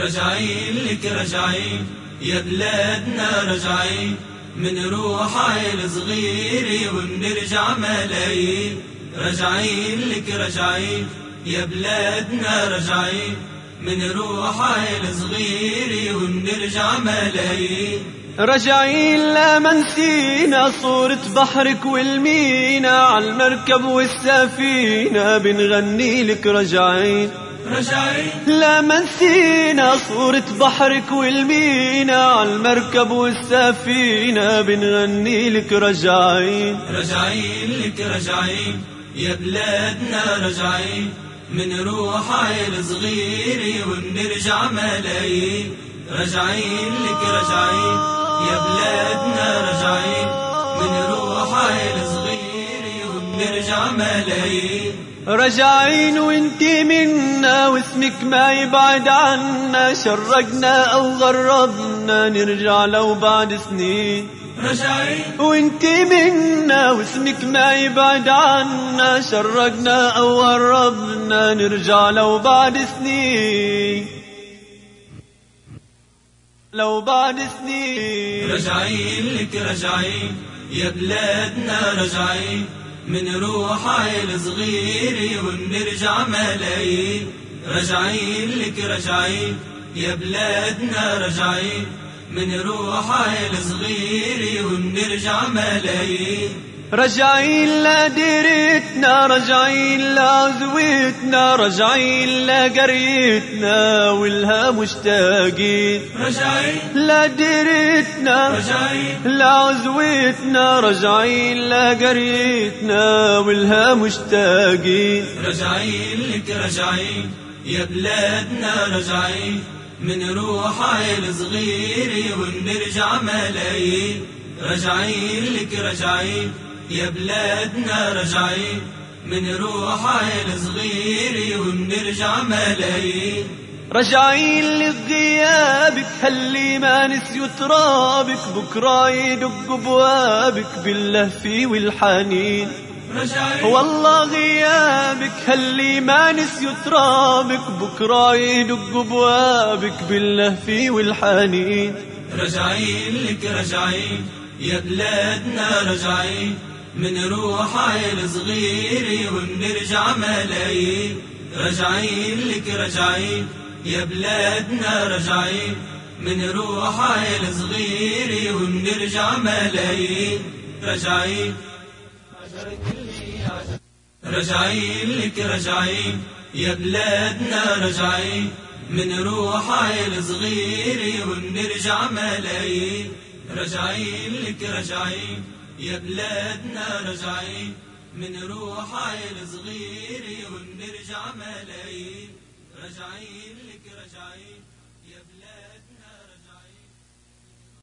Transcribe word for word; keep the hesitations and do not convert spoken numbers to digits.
راجعين لك راجعين يا بلادنا راجعين، من روح عيل صغيري وبنرجع ملايين. راجعين لك راجعين يا بلادنا راجعين، من روح عيل صغيري وبنرجع ملايين. راجعين لا منسينا صورة بحرك والمينا، عالمركب والسفينة بنغني لك راجعين. راجعين لا منسينا صورة بحرك والمينا، عالمركب والسفينة بنغني لك راجعين. راجعين لك راجعين يا بلادنا راجعين، من روح عيل صغيري وبنرجع ملايين. راجعين لك راجعين يا بلادنا راجعين، من روح عيل صغيري وبنرجع ملايين. راجعين وانتي منا واسمك ما يبعد عنا، شرقنا او غربنا نرجع لو بعد سنين. راجعين وانتي منا واسمك ما يبعد عنا، شرقنا او غربنا نرجع لو بعد سنين، لو بعد سنين. راجعين لك راجعين يا بلادنا راجعين، من روح عيل صغيري وبنرجع ملايين. راجعين لك راجعين يا بلادنا راجعين، من روح عيل صغيري وبنرجع ملايين. راجعين لديرتنا راجعين لعزوتنا، راجعين لقريتنا والها مشتاقين. راجعين لديرتنا راجعين لعزوتنا، راجعين لقريتنا والها مشتاقين. راجعين لك راجعين يا بلادنا راجعين، من روح عيل صغيري وبنرجع ملايين. راجعين لك راجعين يا بلادنا راجعين، من روح عيل صغيري وبنرجع ملايين. راجعين لغيابك هاللي ما نسيوا ترابك، بكره يدق بوابك باللهف والحنين. راجعين والله غيابك هاللي ما نسيوا ترابك، بكره يدق بوابك باللهف والحنين. راجعين لك راجعين يا بلادنا راجعين، من روح عيل صغيري وبنرجع ملايين. راجعين لك راجعين يا بلادنا راجعين، من روح عيل صغيري وبنرجع ملايين. راجعين راجعين لك راجعين يا بلادنا راجعين، من روح عيل صغيري وبنرجع ملايين. راجعين لك راجعين يا بلادنا راجعين، من روح عيل صغيري وبنرجع ملايين. راجعين لك راجعين يا بلادنا.